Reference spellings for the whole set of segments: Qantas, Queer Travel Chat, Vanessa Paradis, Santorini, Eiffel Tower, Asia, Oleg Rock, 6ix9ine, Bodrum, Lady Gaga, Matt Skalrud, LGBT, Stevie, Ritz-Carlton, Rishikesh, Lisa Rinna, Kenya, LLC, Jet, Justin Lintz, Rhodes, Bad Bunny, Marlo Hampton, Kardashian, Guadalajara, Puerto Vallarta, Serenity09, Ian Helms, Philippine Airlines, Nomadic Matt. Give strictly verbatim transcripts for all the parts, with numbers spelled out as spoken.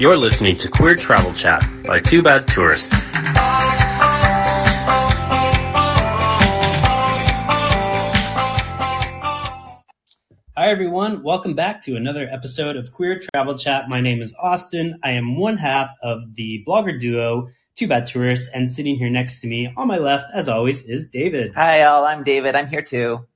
You're listening to Queer Travel Chat by Two Bad Tourists. Hi, everyone. Welcome back to another episode of Queer Travel Chat. My name is Austin. I am one half of the blogger duo Two Bad Tourists, and sitting here next to me on my left, as always, is David. Hi, all. I'm David. I'm here, too.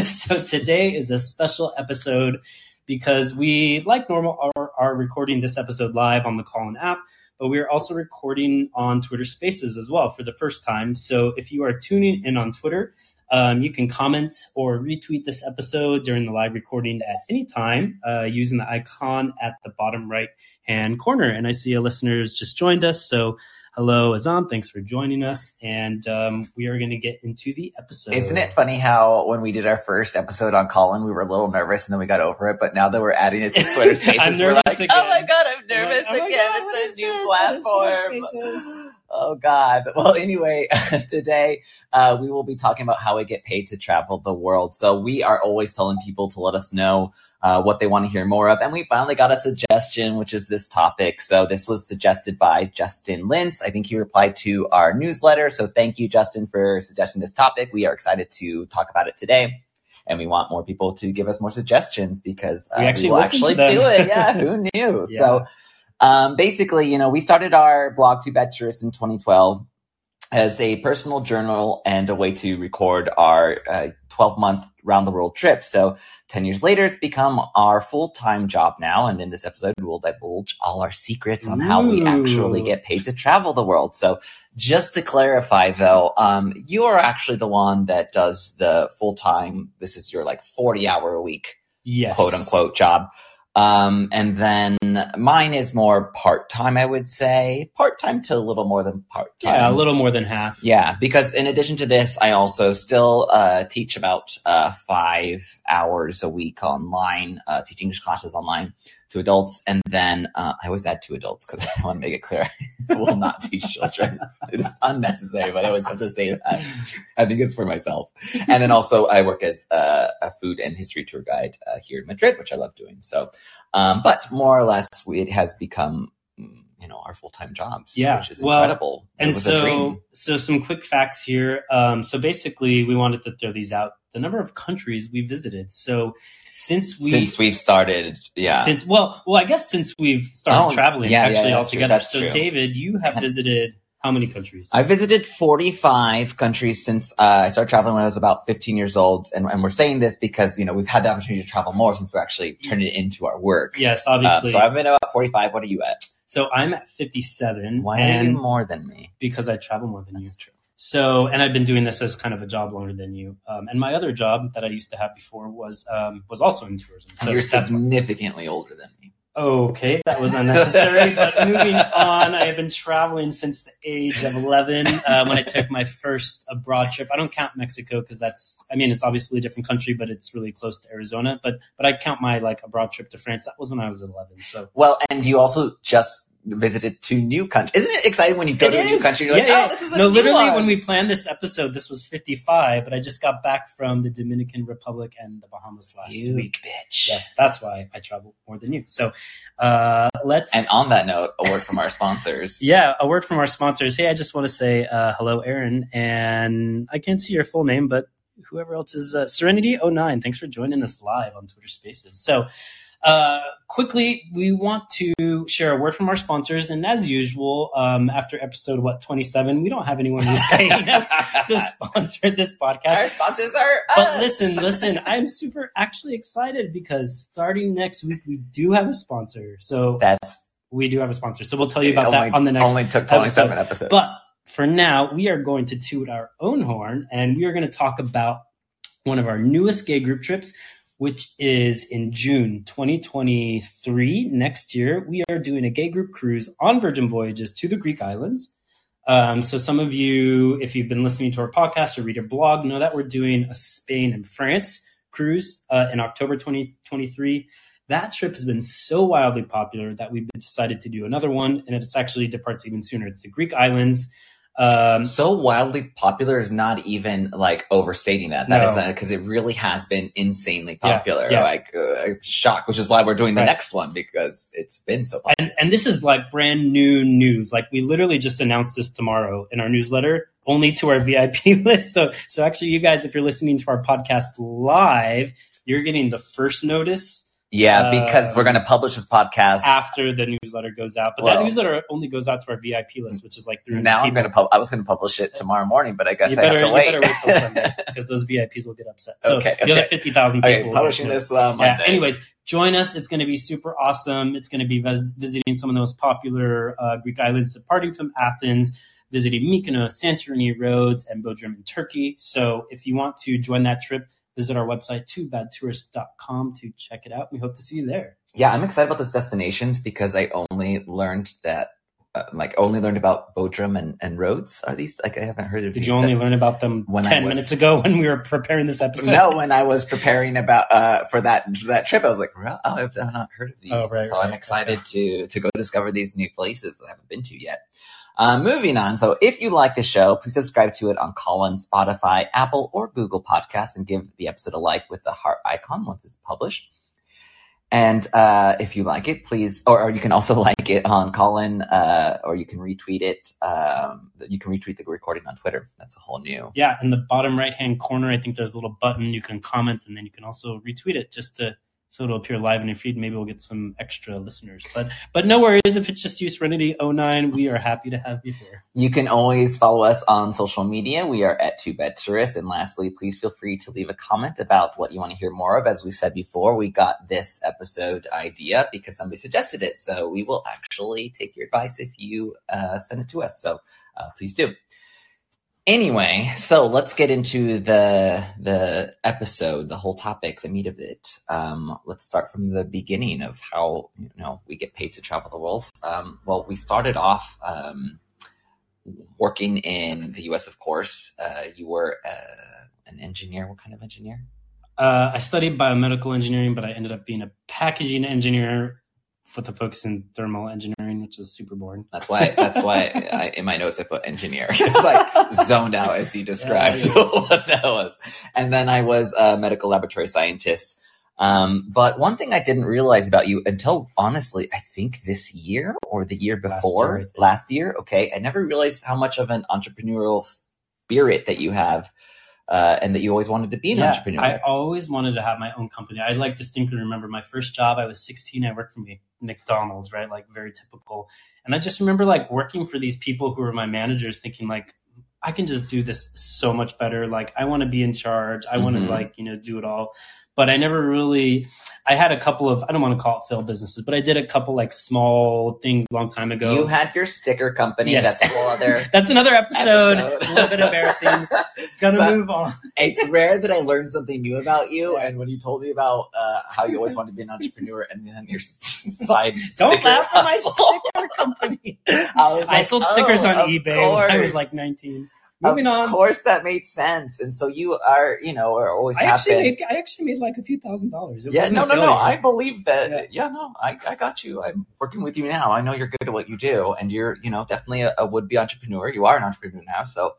So today is a special episode because we, like normal, are, are recording this episode live on the Callin app, but we're also recording on Twitter Spaces as well for the first time. So if you are tuning in on Twitter, um, you can comment or retweet this episode during the live recording at any time uh, using the icon at the bottom right-hand corner. And I see a listener's just joined us, so hello, Azam. Thanks for joining us. And um, we are going to get into the episode. Isn't it funny how when we did our first episode on Callin, we were a little nervous and then we got over it. But now that we're adding it to Twitter Spaces, we're like, again. oh, my God, I'm nervous like, oh again. God, it's a new this? platform. Oh, God. Well, anyway, today uh, we will be talking about how we get paid to travel the world. So we are always telling people to let us know Uh, what they want to hear more of. And we finally got a suggestion, which is this topic. So this was suggested by Justin Lintz. I think he replied to our newsletter. So thank you, Justin, for suggesting this topic. We are excited to talk about it today. And we want more people to give us more suggestions because uh, we actually, we will actually do it. Yeah, who knew? Yeah. So um, basically, you know, we started our blog, Two Bad Tourists, in twenty twelve as a personal journal and a way to record our uh, twelve-month round the world trip. So ten years later, it's become our full-time job now. And in this episode, we will divulge all our secrets on Ooh. how we actually get paid to travel the world. So just to clarify, though, um, you are actually the one that does the full-time, this is your like forty-hour-a-week, yes. quote-unquote, job. Um, and then mine is more part-time, I would say. Part-time to a little more than part-time. Yeah, a little more than half. Yeah, because in addition to this, I also still uh, teach about uh, five hours a week online, uh, teach English classes online to adults. And then uh, I always add to adults because I want to make it clear. I will not teach children. It is unnecessary, but I always have to say that. I think it's for myself. And then also I work as a, a food and history tour guide uh, here in Madrid, which I love doing. So, um, but more or less we, it has become, you know, our full-time jobs, yeah. which is well, incredible. It and was so, a dream. So some quick facts here. Um, so basically we wanted to throw these out. The number of countries we visited. So since we since we've started, yeah. Since well, well, I guess since we've started oh, traveling, yeah, actually yeah, all together. So true. David, you have visited how many countries? I visited forty-five countries since uh, I started traveling when I was about fifteen years old, and, and we're saying this because you know we've had the opportunity to travel more since we're actually turning it into our work. Yes, obviously. Uh, so I've been about forty-five. What are you at? So I'm at fifty-seven. Why are you more than me? Because I travel more than That's you. That's true. So, and I've been doing this as kind of a job longer than you. Um, and my other job that I used to have before was um, was also in tourism. So you're significantly older than me. Okay, that was unnecessary. But moving on, I have been traveling since the age of eleven uh, when I took my first abroad trip. I don't count Mexico because that's, I mean, it's obviously a different country, but it's really close to Arizona. But but I count my like abroad trip to France. That was when I was eleven. So well, and you also just visited two new countries. Isn't it exciting when you go it to is. a new country? You're yeah, like, yeah. oh, this is a no, new literally, one. When we planned this episode, this was fifty-five, but I just got back from the Dominican Republic and the Bahamas last you week. Bitch. Yes, that's why I travel more than you. So uh, let's. And on that note, a word from our sponsors. yeah, a word from our sponsors. Hey, I just want to say uh, hello, Aaron, and I can't see your full name, but whoever else is uh, Serenity oh nine. Thanks for joining us live on Twitter Spaces. So. Uh, quickly, we want to share a word from our sponsors. And as usual, um, after episode, what, twenty-seven, we don't have anyone who's paying us to sponsor this podcast. Our sponsors are us. But listen, listen, I'm super actually excited because starting next week, we do have a sponsor. So that's we do have a sponsor. So we'll tell you about only, that on the next only took twenty-seven episode. episodes. But for now, we are going to toot our own horn and we are going to talk about one of our newest gay group trips, which is in June twenty twenty-three, next year. We are doing a gay group cruise on Virgin Voyages to the Greek islands. Um, so some of you, if you've been listening to our podcast or read our blog, know that we're doing a Spain and France cruise uh, in October twenty twenty-three. That trip has been so wildly popular that we've decided to do another one, and it's actually departs even sooner. It's the Greek islands. Um, so wildly popular is not even like overstating that. That no. is not, because it really has been insanely popular. Yeah, yeah. Like uh, shock, which is why we're doing the right. next one, because it's been so popular. And, and this is like brand new news. Like we literally just announced this tomorrow in our newsletter, only to our V I P list. So, so actually, you guys, if you're listening to our podcast live, you're getting the first notice. Yeah, because uh, we're going to publish this podcast after the newsletter goes out. But well, that newsletter only goes out to our V I P list, which is like three hundred now people. I'm going to pub- I was going to publish it tomorrow morning, but I guess you I better, have to wait. You better wait till Sunday, because those V I Ps will get upset. So okay, okay. the other fifty thousand people. Okay, publishing this uh, Monday. Yeah. Anyways, join us. It's going to be super awesome. It's going to be vis- visiting some of the most popular uh, Greek islands, departing from Athens, visiting Mykonos, Santorini, Rhodes, and Bodrum in Turkey. So if you want to join that trip, visit our website, two bad tourists dot com, to check it out. We hope to see you there. Yeah, I'm excited about those destinations because I only learned that, uh, like, only learned about Bodrum and, and Rhodes. Are these, like, I haven't heard of these. Did you only learn about them ten minutes ago when we were preparing this episode? No, when I was preparing about uh, for that that trip, I was like, oh, I've not heard of these. Oh, right, so right, I'm excited right. to to go discover these new places that I haven't been to yet. Uh, moving on. So if you like the show, please subscribe to it on Callin, Spotify, Apple, or Google Podcasts, and give the episode a like with the heart icon once it's published. And uh, if you like it, please, or, or you can also like it on Callin, uh, or you can retweet it. Um, you can retweet the recording on Twitter. That's a whole new. Yeah. In the bottom right-hand corner, I think there's a little button you can comment, and then you can also retweet it just to, so it'll appear live in your feed. Maybe we'll get some extra listeners. But but no worries if it's just you, Serenity oh nine. We are happy to have you here. You can always follow us on social media. We are at Two Bad Tourists. And lastly, please feel free to leave a comment about what you want to hear more of. As we said before, we got this episode idea because somebody suggested it. So we will actually take your advice if you uh, send it to us. So uh, please do. Anyway, so let's get into the the episode, the whole topic, the meat of it. Um, let's start from the beginning of how you know we get paid to travel the world. Um, well, we started off um, working in the U S, of course. Uh, you were uh, an engineer. What kind of engineer? Uh, I studied biomedical engineering, but I ended up being a packaging engineer with a focus in thermal engineering, which is super boring. That's why. That's why I, in my notes I put engineer. It's like zoned out as you described yeah, yeah. what that was. And then I was a medical laboratory scientist. Um, but one thing I didn't realize about you until, honestly, I think this year or the year before, last year. Last year okay, I never realized how much of an entrepreneurial spirit that you have. Uh, and that you always wanted to be an yeah, entrepreneur. I always wanted to have my own company. I like distinctly remember my first job. I was sixteen. I worked for McDonald's, right? Like very typical. And I just remember like working for these people who were my managers thinking like, I can just do this so much better. Like I want to be in charge. I mm-hmm. want to like, you know, do it all. But I never really, I had a couple of, I don't want to call it failed businesses, but I did a couple like small things a long time ago. You had your sticker company. Yes. That's, other That's another episode. episode. It's a little bit embarrassing. Gonna but move on. It's rare that I learned something new about you. And when you told me about uh, how you always wanted to be an entrepreneur and then your side Don't laugh at my sticker company. I, was like, I sold stickers oh, on eBay course. when I was like nineteen. Moving on. Of course, that made sense, and so you are, you know, are always. I actually, made, I actually made like a few thousand dollars. It yeah, no, no, no. I believe that. Yeah, yeah no, I, I, got you. I'm working with you now. I know you're good at what you do, and you're, you know, definitely a, a would-be entrepreneur. You are an entrepreneur now, so.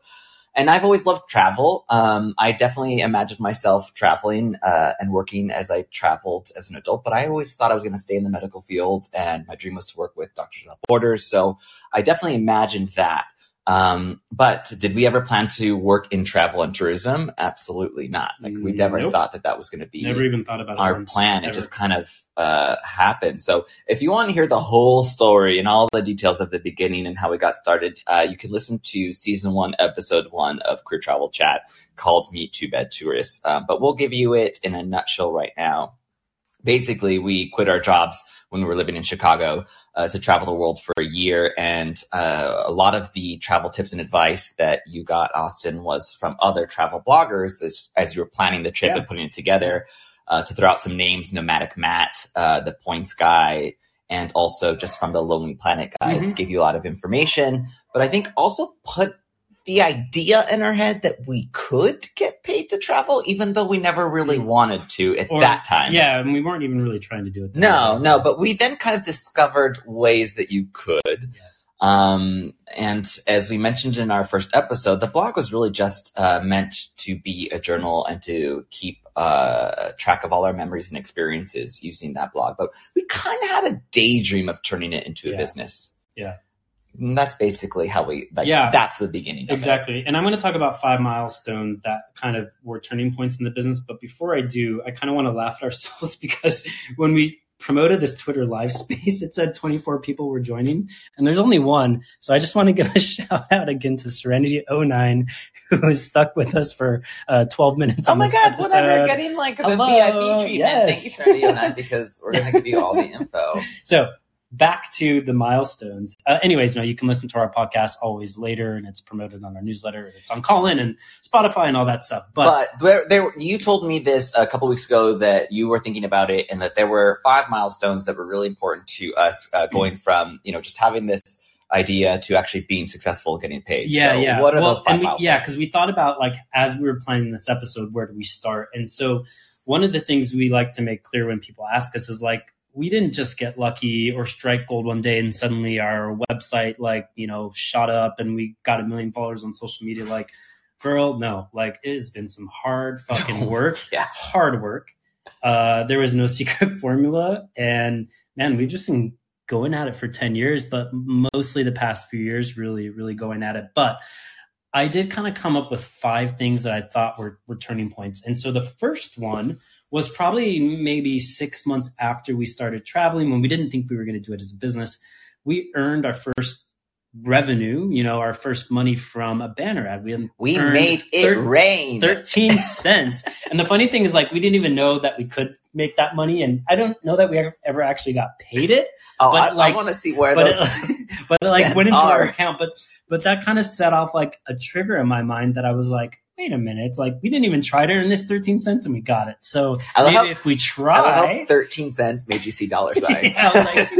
And I've always loved travel. Um, I definitely imagined myself traveling uh, and working as I traveled as an adult, but I always thought I was going to stay in the medical field, and my dream was to work with Doctors Without Borders. So I definitely imagined that. Um, but did we ever plan to work in travel and tourism? Absolutely not. Like we never nope. thought that that was going to be never even thought about our it plan. Never. It just kind of, uh, happened. So if you want to hear the whole story and all the details of the beginning and how we got started, uh, you can listen to season one, episode one of Queer Travel Chat called Meet Two Bad Tourists. Um, but we'll give you it in a nutshell right now. Basically, we quit our jobs when we were living in Chicago uh, to travel the world for a year. And uh, a lot of the travel tips and advice that you got, Austin, was from other travel bloggers as, as you were planning the trip yeah. and putting it together uh, to throw out some names, Nomadic Matt, uh, the Points Guy, and also just from the Lonely Planet guides, mm-hmm. gave you a lot of information. But I think also put the idea in our head that we could get paid to travel, even though we never really wanted to at or, that time. Yeah, and we weren't even really trying to do it. That no, way. no, but we then kind of discovered ways that you could. Yeah. Um, and as we mentioned in our first episode, the blog was really just uh, meant to be a journal and to keep uh, track of all our memories and experiences using that blog. But we kind of had a daydream of turning it into a yeah. business. Yeah. And that's basically how we, like, yeah, that's the beginning. Exactly. It. And I'm going to talk about five milestones that kind of were turning points in the business. But before I do, I kind of want to laugh at ourselves because when we promoted this Twitter live space, it said twenty-four people were joining and there's only one. So I just want to give a shout out again to Serenity oh nine, who was stuck with us for uh, twelve minutes. Oh my God, episode. Whatever. Getting like the Hello. V I P treatment. Yes. Thank you, Serenity oh nine, because we're going to give you all the info. So back to the milestones. Uh, anyways, no, you can listen to our podcast always later, and it's promoted on our newsletter. It's on Callin and Spotify and all that stuff. But, but there, there, you told me this a couple weeks ago that you were thinking about it, and that there were five milestones that were really important to us, uh, going from, you know, just having this idea to actually being successful, getting paid. Yeah, so yeah. What are well, those five and we, milestones? Yeah, because we thought about, like, as we were planning this episode, where do we start? And so one of the things we like to make clear when people ask us is, like, we didn't just get lucky or strike gold one day and suddenly our website, like, you know, shot up and we got a million followers on social media. Like, girl, no, like, it has been some hard fucking work, yeah. hard work. Uh, there was no secret formula, and man, we've just been going at it for ten years, but mostly the past few years, really, really going at it. But I did kind of come up with five things that I thought were, were turning points. And so the first one was probably maybe six months after we started traveling, when we didn't think we were going to do it as a business. We earned our first revenue, you know, our first money from a banner ad. We, we made it thir- rain. thirteen cents. And the funny thing is, like, we didn't even know that we could make that money. And I don't know that we ever actually got paid it. Oh, but I, like, I want to see where but those it, But it, like, went into are. our account. But, but that kind of set off, like, a trigger in my mind that I was like, wait a minute, it's like, we didn't even try to earn this thirteen cents and we got it. So I maybe how, if we try. I how thirteen cents made you see dollar signs. Yeah,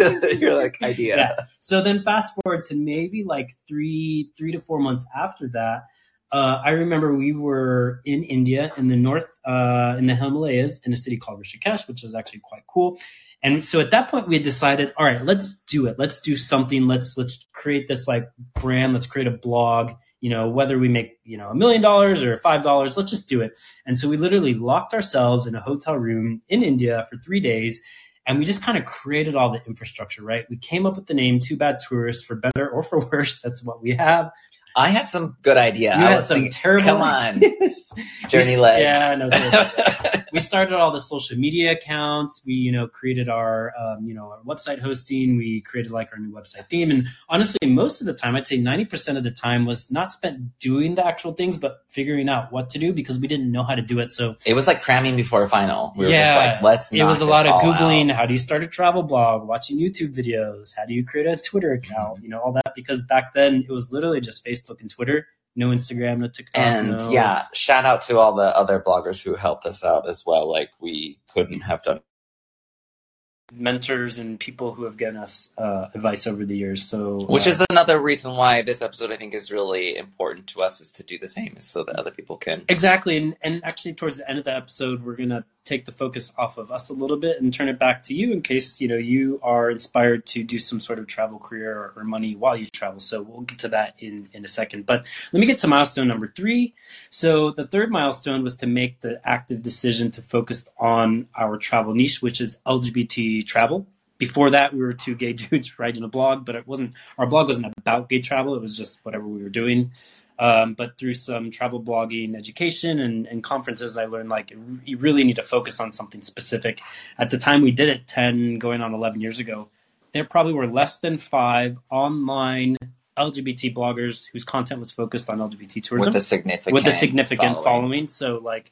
like, you're like, idea. Yeah. So then fast forward to maybe like three, three to four months after that. Uh, I remember we were in India in the north, uh, in the Himalayas, in a city called Rishikesh, which is actually quite cool. And so at that point we had decided, all right, let's do it. Let's do something. Let's, let's create this, like, brand. Let's create a blog. You know, whether we make, you know, a million dollars or five dollars, let's just do it. And so we literally locked ourselves in a hotel room in India for three days. And we just kind of created all the infrastructure, right? We came up with the name Two Bad Tourists, for better or for worse. That's what we have. I had some good idea. You I had was some thinking, terrible Come on, ideas. Journey legs. Yeah, no. Totally. We started all the social media accounts. We, you know, created our, um, you know, our website hosting. We created, like, our new website theme. And honestly, most of the time, I'd say ninety percent of the time was not spent doing the actual things, but figuring out what to do because we didn't know how to do it. So it was like cramming before a final. We were yeah, just like, let's knock It was a lot of Googling. Out. How do you start a travel blog? Watching YouTube videos. How do you create a Twitter account? Mm-hmm. You know, all that, because back then it was literally just Facebook and Twitter, no Instagram, no TikTok. And no. yeah, shout out to all the other bloggers who helped us out as well. Like, we couldn't have done. Mentors and people who have given us uh, advice over the years. So, uh, which is another reason why this episode, I think, is really important to us, is to do the same, is so that other people can. Exactly. And, and actually, towards the end of the episode, we're going to take the focus off of us a little bit and turn it back to you in case, you know, you are inspired to do some sort of travel career or, or money while you travel. So we'll get to that in, in a second. But let me get to milestone number three. So the third milestone was to make the active decision to focus on our travel niche, which is L G B T travel. Before that, we were two gay dudes writing a blog, but it wasn't, our blog wasn't about gay travel. It was just whatever we were doing. Um, but through some travel blogging education and, and conferences, I learned, like, you really need to focus on something specific. At the time we did it ten, going on eleven years ago, there probably were less than five online L G B T bloggers whose content was focused on L G B T tourism. With a significant, with a significant following. following. So, like,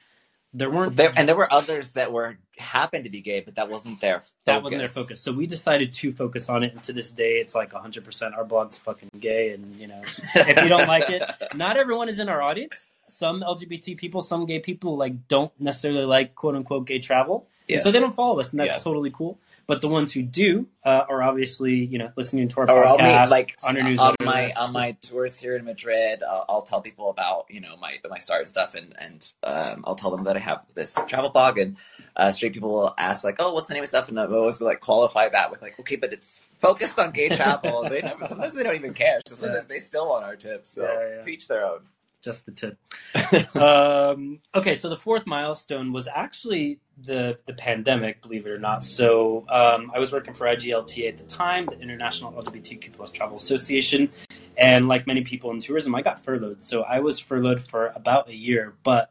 There weren't, there, and there were others that were happened to be gay, but that wasn't their focus. That wasn't their focus. So we decided to focus on it, and to this day, it's like one hundred percent our blog's fucking gay, and, you know, if you don't like it, not everyone is in our audience. Some L G B T people, some gay people, like, don't necessarily like quote unquote gay travel, yes. so they don't follow us, and that's yes. totally cool. But the ones who do uh, are obviously, you know, listening to our or podcast. I'll be, like, on, our on my list. On my tours here in Madrid, I'll, I'll tell people about, you know, my my start and stuff, and and um, I'll tell them that I have this travel blog, and uh, straight people will ask like, oh, what's the name of stuff, and I'll always like qualify that with like, okay, but it's focused on gay travel. They never, sometimes they don't even care. So sometimes yeah. they still want our tips. So yeah, yeah. to each their own. Just the tip. um, okay, so the fourth milestone was actually the the pandemic, believe it or not. So um, I was working for I G L T A at the time, the International L G B T Q plus Travel Association. And like many people in tourism, I got furloughed. So I was furloughed for about a year. But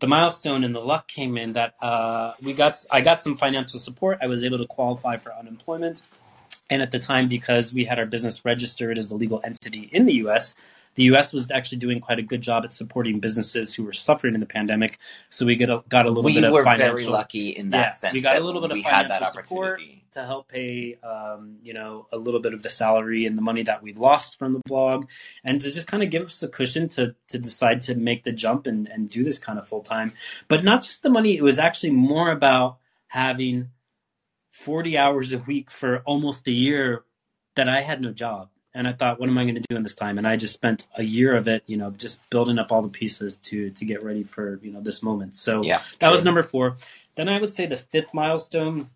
the milestone and the luck came in that uh, we got I got some financial support. I was able to qualify for unemployment. And at the time, because we had our business registered as a legal entity in the U S, the U S was actually doing quite a good job at supporting businesses who were suffering in the pandemic. So we get a, got a little we bit of financial... We were very lucky in that yeah, sense. We got a little bit of financial support to help pay, um, you know, a little bit of the salary and the money that we lost from the blog, and to just kind of give us a cushion to to decide to make the jump and, and do this kind of full-time. But not just the money. It was actually more about having forty hours a week for almost a year that I had no job. And I thought, what am I going to do in this time? And I just spent a year of it, you know, just building up all the pieces to to get ready for, you know, this moment. So yeah, that sure. was number four. Then I would say the fifth milestone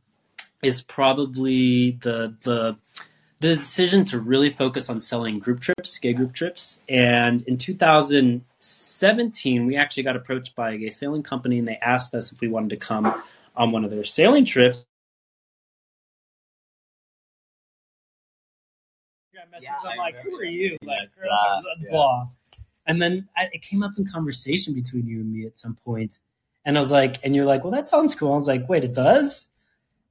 is probably the the the decision to really focus on selling group trips, gay group trips. And in two thousand seventeen, we actually got approached by a gay sailing company, and they asked us if we wanted to come on one of their sailing trips. Yeah, I'm like, who are you? Like, blah, blah. Yeah. And then I, it came up in conversation between you and me at some point. And I was like, and you're like, well, that sounds cool. I was like, wait, it does?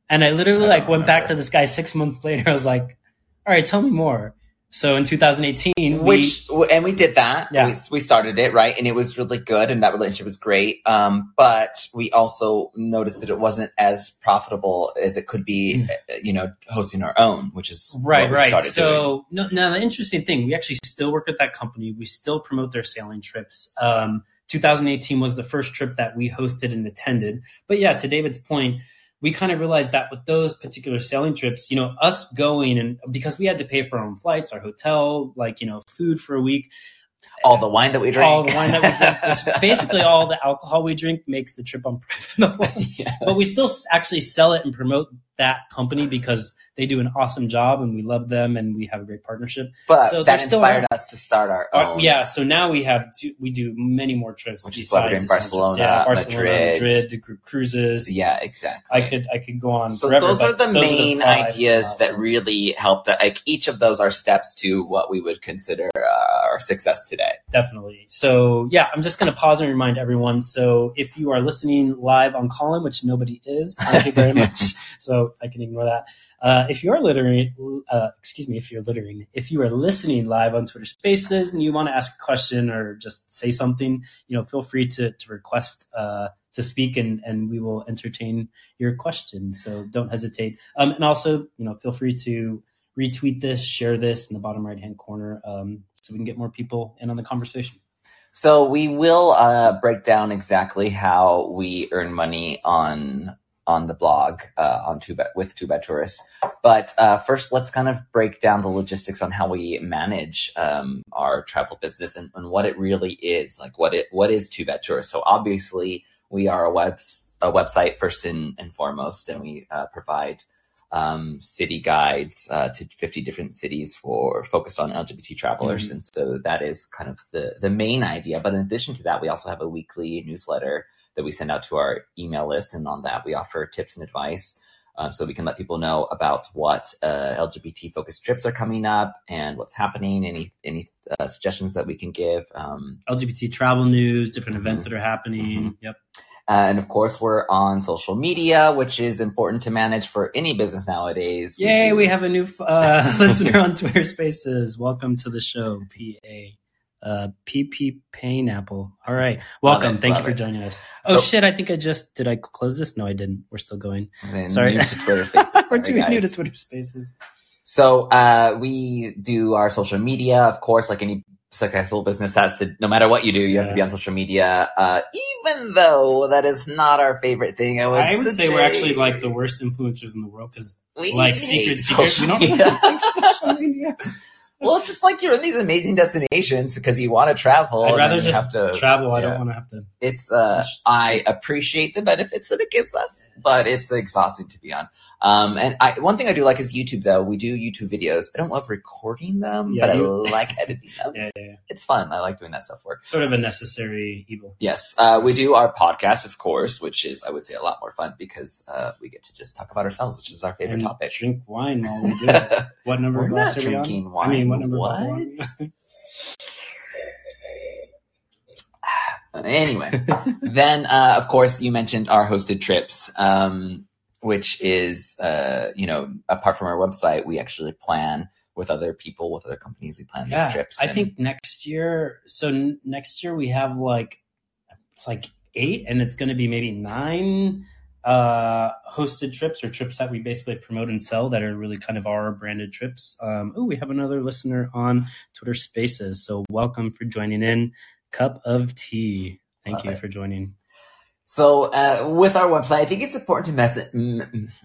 And I literally I like went remember. back to this guy six months later. I was like, all right, tell me more. So in two thousand eighteen, which we, and we did that. Yeah, we, we started it right, and it was really good, and that relationship was great. Um, but we also noticed that it wasn't as profitable as it could be, you know, hosting our own, which is right, what we right. So no, now the interesting thing, we actually still work at that company. We still promote their sailing trips. Um, two thousand eighteen was the first trip that we hosted and attended. But yeah, to David's point, we kind of realized that with those particular sailing trips, you know, us going, and because we had to pay for our own flights, our hotel, like, you know, food for a week. All the wine that we drink. All the wine that we drink. Basically all the alcohol we drink makes the trip unprofitable. Yeah. But we still actually sell it and promote that company because they do an awesome job and we love them and we have a great partnership. But so that inspired our, us to start our own. Our, yeah. So now we have, two, we do many more trips. Which is why we're in Barcelona, yeah, Barcelona, Madrid, Madrid, the group cruises. Yeah, exactly. I could, I could go on so forever. Those are the those main are the ideas miles. that really helped. Like each of those are steps to what we would consider uh, our success today. Definitely. So yeah, I'm just going to pause and remind everyone. So if you are listening live on Callin, which nobody is, thank you very much. So I can ignore that. Uh, if you're littering, uh, excuse me, if you're littering, if you are listening live on Twitter Spaces and you want to ask a question or just say something, you know, feel free to to request uh, to speak, and, and we will entertain your question. So don't hesitate. Um, and also, you know, feel free to retweet this, share this in the bottom right hand corner, um, so we can get more people in on the conversation. So we will uh, break down exactly how we earn money on. on the blog uh, on Two Bad, with Two Bad Tourists. But uh, first, let's kind of break down the logistics on how we manage um, our travel business and, and what it really is, like what it what is Two Bad Tourists. So obviously, we are a, web, a website first and, and foremost, and we uh, provide um, city guides uh, to fifty different cities for focused on L G B T travelers. Mm-hmm. And so that is kind of the, the main idea. But in addition to that, we also have a weekly newsletter that we send out to our email list. And on that, we offer tips and advice um, so we can let people know about what uh, L G B T-focused trips are coming up and what's happening, any any uh, suggestions that we can give. Um, L G B T travel news, different mm-hmm. events that are happening. Mm-hmm. Yep. Uh, and of course, we're on social media, which is important to manage for any business nowadays. Yay, we, we have a new uh, listener on Twitter Spaces. Welcome to the show, P A. Uh, P P Pineapple. All right. Welcome. Love it, Thank you for it. joining us. Oh, so, shit. I think I just, did I close this? No, I didn't. We're still going. Sorry. New to Twitter Spaces. Sorry, We're too guys. new to Twitter Spaces. So uh, we do our social media, of course, like any successful business has to, no matter what you do, you yeah. have to be on social media, uh, even though that is not our favorite thing. I would, I would say we're actually like the worst influencers in the world because we like secret secret. We don't like social media. Well, it's just like you're in these amazing destinations because you want to travel. I'd rather just have to, travel. I yeah. don't want to have to. It's uh, I appreciate the benefits that it gives us, but it's exhausting to be on. Um, and I, one thing I do like is YouTube, though. We do YouTube videos. I don't love recording them, yeah, but you... I like editing them. yeah, yeah, yeah. It's fun. I like doing that stuff for sort of a necessary evil. Yes. Uh, we do our podcast, of course, which is, I would say, a lot more fun because uh, we get to just talk about ourselves, which is our favorite and topic. Drink wine while we do it. What number We're glass not are we drinking on? Wine. I mean, what number what? Wine? Anyway, then, uh, of course, you mentioned our hosted trips. Um, which is, uh, you know, apart from our website, we actually plan with other people, with other companies, we plan yeah, these trips. I and... think next year, so n- next year we have like, it's like eight and it's going to be maybe nine uh, hosted trips or trips that we basically promote and sell that are really kind of our branded trips. Um, oh, we have another listener on Twitter Spaces. So welcome for joining in. Cup of tea. Thank Love you it. for joining. So uh, with our website, I think it's important to mess-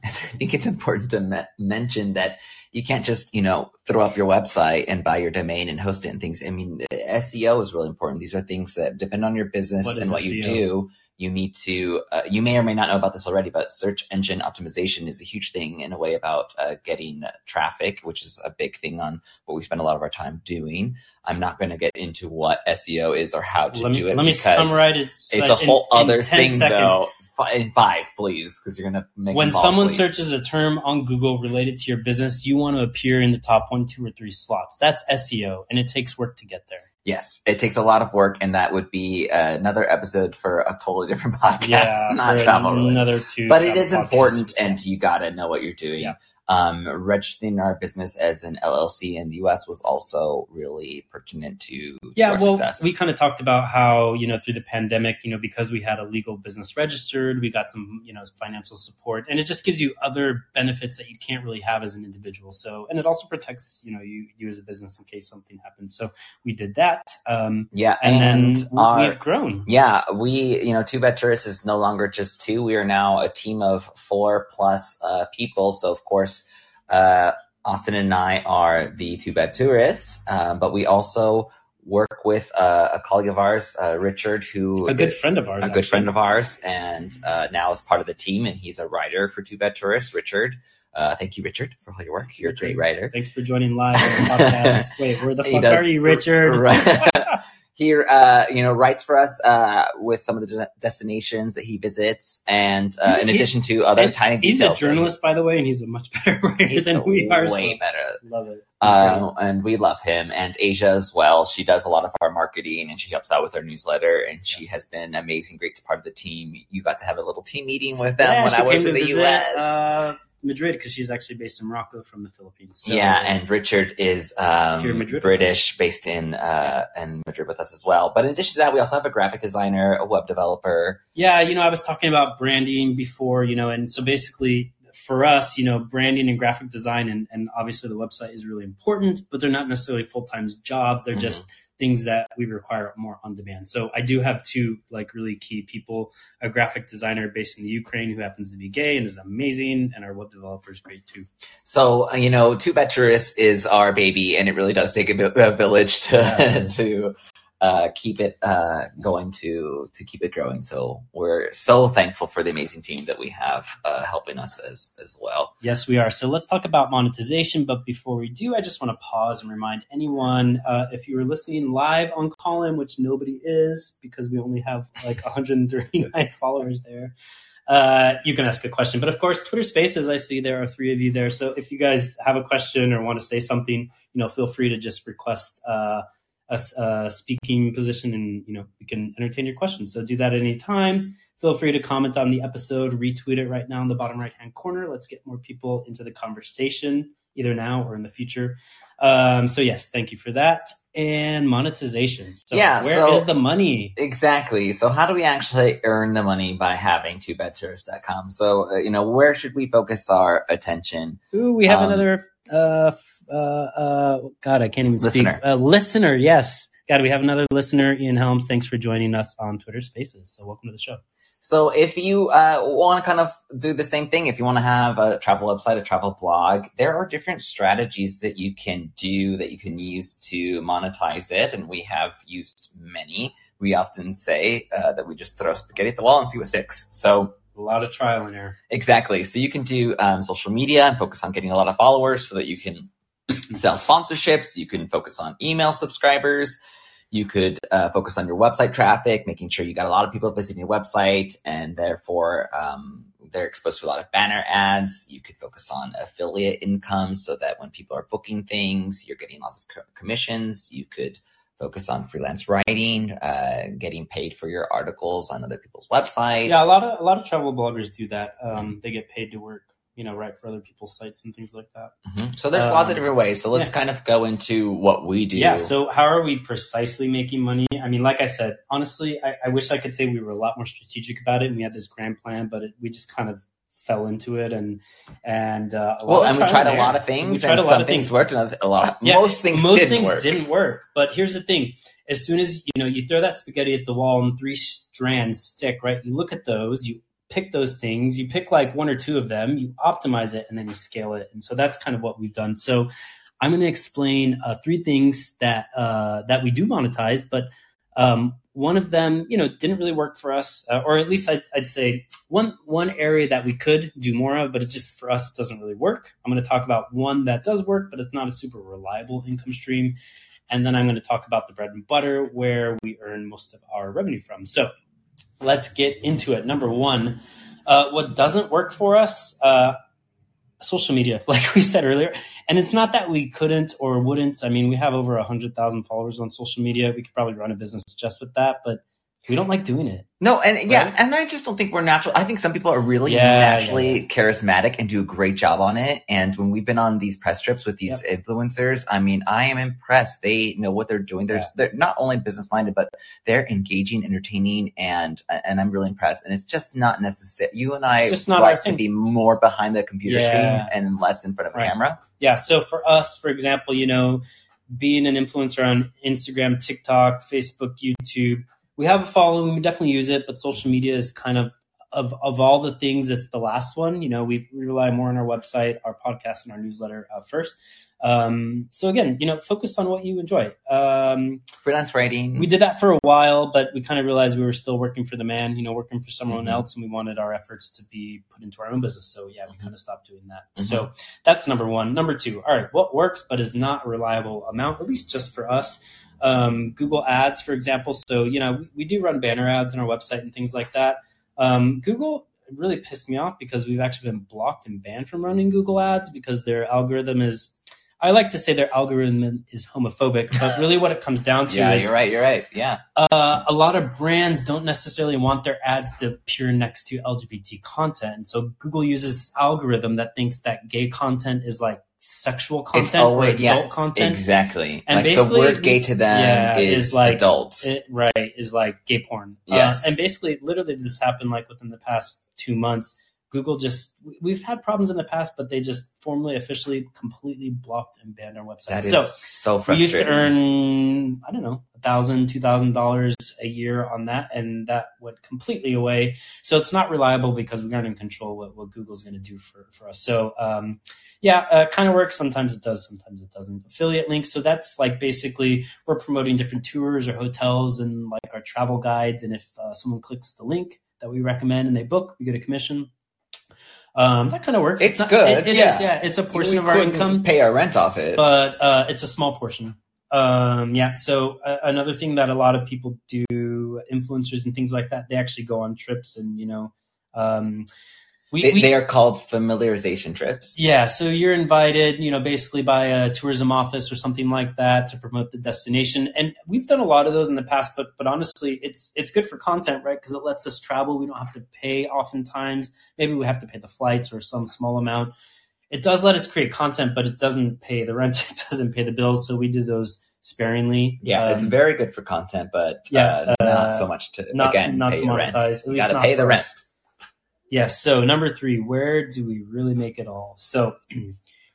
I think it's important to me- mention that you can't just, you know, throw up your website and buy your domain and host it and things. I mean, S E O is really important. These are things that depend on your business what and what S E O? You do. You need to, uh, you may or may not know about this already, but search engine optimization is a huge thing in a way about uh, getting traffic, which is a big thing on what we spend a lot of our time doing. I'm not going to get into what S E O is or how to let do me, it. Let me summarize it. It's like a whole in, other in thing seconds. Though. In five, please, because you're going to make When someone sleep. searches a term on Google related to your business, you want to appear in the top one, two, or three slots. That's S E O, and it takes work to get there. Yes, it takes a lot of work, and that would be uh, another episode for a totally different podcast, yeah, not travel related. Another two but it is podcasts. important, and you got to know what you're doing. Yeah. Um, registering our business as an L L C in the U S was also really pertinent to yeah, our well, success. We kind of talked about how, you know, through the pandemic, you know, because we had a legal business registered, we got some, you know, financial support, and it just gives you other benefits that you can't really have as an individual. So, and it also protects, you know, you, you as a business in case something happens. So we did that. Um, yeah. And, and then our, we've grown. Yeah. We, you know, Two Bad Tourists is no longer just two. We are now a team of four plus uh, people. So of course, Uh, Austin and I are the Two Bad Tourists, um, but we also work with uh, a colleague of ours, uh, Richard, who a good is, friend of ours, a actually. good friend of ours, and uh, now is part of the team, and he's a writer for Two Bad Tourists. Richard, uh, thank you, Richard, for all your work. You're Richard, a great writer. Thanks for joining live on the podcast. Wait, where the fuck does, are you, Richard? Right. He, uh, you know, writes for us uh, with some of the de- destinations that he visits, and uh, in addition to other tiny details. He's a journalist, by the way, and he's a much better writer than we are. Way better. Love it. Um, and we love him, and Asia as well. She does a lot of our marketing, and she helps out with our newsletter, and she yes. has been amazing, great part of the team. You got to have a little team meeting with them yeah, when I was in the visit, U S Uh, Madrid, because she's actually based in Morocco from the Philippines. So, yeah, and Richard is um, British, based in uh, in Madrid with us as well. But in addition to that, we also have a graphic designer, a web developer. Yeah, you know, I was talking about branding before, you know, and so basically for us, you know, branding and graphic design and, and obviously the website is really important, but they're not necessarily full-time jobs. They're mm-hmm. just things that we require more on demand. So I do have two like really key people, a graphic designer based in the Ukraine who happens to be gay and is amazing. And our web developer is great too. So, you know, Two Bad Tourists is our baby, and it really does take a village to, yeah. to uh, keep it uh, going, to, to keep it growing. So we're so thankful for the amazing team that we have uh, helping us as, as well. Yes, we are. So let's talk about monetization. But before we do, I just want to pause and remind anyone, uh, if you were listening live on Callin, which nobody is because we only have like one hundred thirty-nine followers there, uh, you can ask a question. But of course, Twitter Spaces, I see there are three of you there. So if you guys have a question or want to say something, you know, feel free to just request uh a uh, speaking position, and you know we can entertain your questions. So do that at any time. Feel free to comment on the episode, retweet it right now in the bottom right hand corner. Let's get more people into the conversation, either now or in the future. Um, so yes, thank you for that. And monetization. So yeah, where so, is the money? Exactly. So how do we actually earn the money by having two bad tourists dot com? So uh, you know, where should we focus our attention? Ooh, we have um, another. Uh, Uh, uh, God, I can't even listener. speak. Uh, listener, yes. God, we have another listener, Ian Helms. Thanks for joining us on Twitter Spaces. So welcome to the show. So if you uh, want to kind of do the same thing, if you want to have a travel website, a travel blog, there are different strategies that you can do that you can use to monetize it. And we have used many. We often say uh, that we just throw spaghetti at the wall and see what sticks. So a lot of trial and error. Exactly. So you can do um, social media and focus on getting a lot of followers so that you can sell sponsorships. You can focus on email subscribers. You could uh, focus on your website traffic, making sure you got a lot of people visiting your website and therefore um, they're exposed to a lot of banner ads. You could focus on affiliate income so that when people are booking things, you're getting lots of co- commissions. You could focus on freelance writing, uh, getting paid for your articles on other people's websites. Yeah, a lot of a lot of travel bloggers do that. Um, mm-hmm. They get paid to work, you know, write for other people's sites and things like that. Mm-hmm. So there's um, lots of different ways. So let's yeah. kind of go into what we do. Yeah. So how are we precisely making money? I mean, like I said, honestly, I, I wish I could say we were a lot more strategic about it and we had this grand plan, but it, we just kind of fell into it. And, and, uh, well, and we tried a lot of things. We tried a lot of things worked and a lot, yeah, most things, most didn't, things work. didn't work. But here's the thing. As soon as, you know, you throw that spaghetti at the wall and three strands stick, right? You look at those, you pick those things, you pick like one or two of them, you optimize it, and then you scale it. And so that's kind of what we've done. So I'm going to explain uh, three things that uh, that we do monetize, but um, one of them, you know, didn't really work for us, uh, or at least I'd, I'd say one one area that we could do more of, but it just for us, it doesn't really work. I'm going to talk about one that does work, but it's not a super reliable income stream. And then I'm going to talk about the bread and butter where we earn most of our revenue from. So let's get into it. Number one, uh, what doesn't work for us, uh, social media, like we said earlier. And it's not that we couldn't or wouldn't. I mean, we have over one hundred thousand followers on social media. We could probably run a business just with that, but we don't like doing it. No, and right? yeah, and I just don't think we're natural. I think some people are really yeah, naturally yeah. charismatic and do a great job on it. And when we've been on these press trips with these yep. influencers, I mean, I am impressed. They know what they're doing. They're, yeah. they're not only business-minded, but they're engaging, entertaining, and and I'm really impressed. And it's just not necessary. You and I like to be more behind the computer yeah. screen and less in front of a right. camera. Yeah, so for us, for example, you know, being an influencer on Instagram, TikTok, Facebook, YouTube, we have a following, we definitely use it, but social media is kind of, of, of all the things, it's the last one. You know, we we rely more on our website, our podcast, and our newsletter uh, first. Um, so again, you know, focus on what you enjoy. Um, freelance writing. We did that for a while, but we kind of realized we were still working for the man, you know, working for someone mm-hmm. else, and we wanted our efforts to be put into our own business. So yeah, we mm-hmm. kind of stopped doing that. Mm-hmm. So that's number one. Number two, all right, what works but is not a reliable amount, at least just for us. Um, Google ads, for example. So, you know, we, we do run banner ads on our website and things like that. Um, Google really pissed me off because we've actually been blocked and banned from running Google ads because their algorithm is, I like to say their algorithm is homophobic, but really what it comes down to yeah, is... Yeah, you're right, you're right, yeah. Uh, a lot of brands don't necessarily want their ads to appear next to L G B T content. And so Google uses this algorithm that thinks that gay content is like sexual content always, or adult yeah, content. Exactly. And like basically, the word gay to them yeah, is, is like adult. It, right, is like gay porn. Yes. Uh, and basically, literally this happened like within the past two months. Google just, we've had problems in the past, but they just formally, officially, completely blocked and banned our website. That is so, so frustrating. We used to earn, I don't know, one thousand dollars, two thousand dollars a year on that, and that went completely away. So it's not reliable because we aren't in control what, what Google's going to do for, for us. So um, yeah, it uh, kind of works. Sometimes it does, sometimes it doesn't. Affiliate links. So that's like basically we're promoting different tours or hotels and like our travel guides. And if uh, someone clicks the link that we recommend and they book, we get a commission. Um, that kind of works. It's, it's not, good. It, it yeah. is. Yeah. It's a portion we of our income. Pay our rent off it, but uh, it's a small portion. Um, yeah. So uh, another thing that a lot of people do, influencers and things like that, they actually go on trips, and you know, um, we they, we they are called familiarization trips. Yeah. So you're invited, you know, basically by a tourism office or something like that to promote the destination. And we've done a lot of those in the past, but but honestly, it's it's good for content, right? Because it lets us travel. We don't have to pay. Oftentimes, maybe we have to pay the flights or some small amount. It does let us create content, but it doesn't pay the rent. It doesn't pay the bills. So we do those sparingly. Yeah, um, it's very good for content, but yeah, uh, uh, not so much to not, again not pay to monetize. The rent. You got to pay the rent. Yes. Yeah, so number three, where do we really make it all? So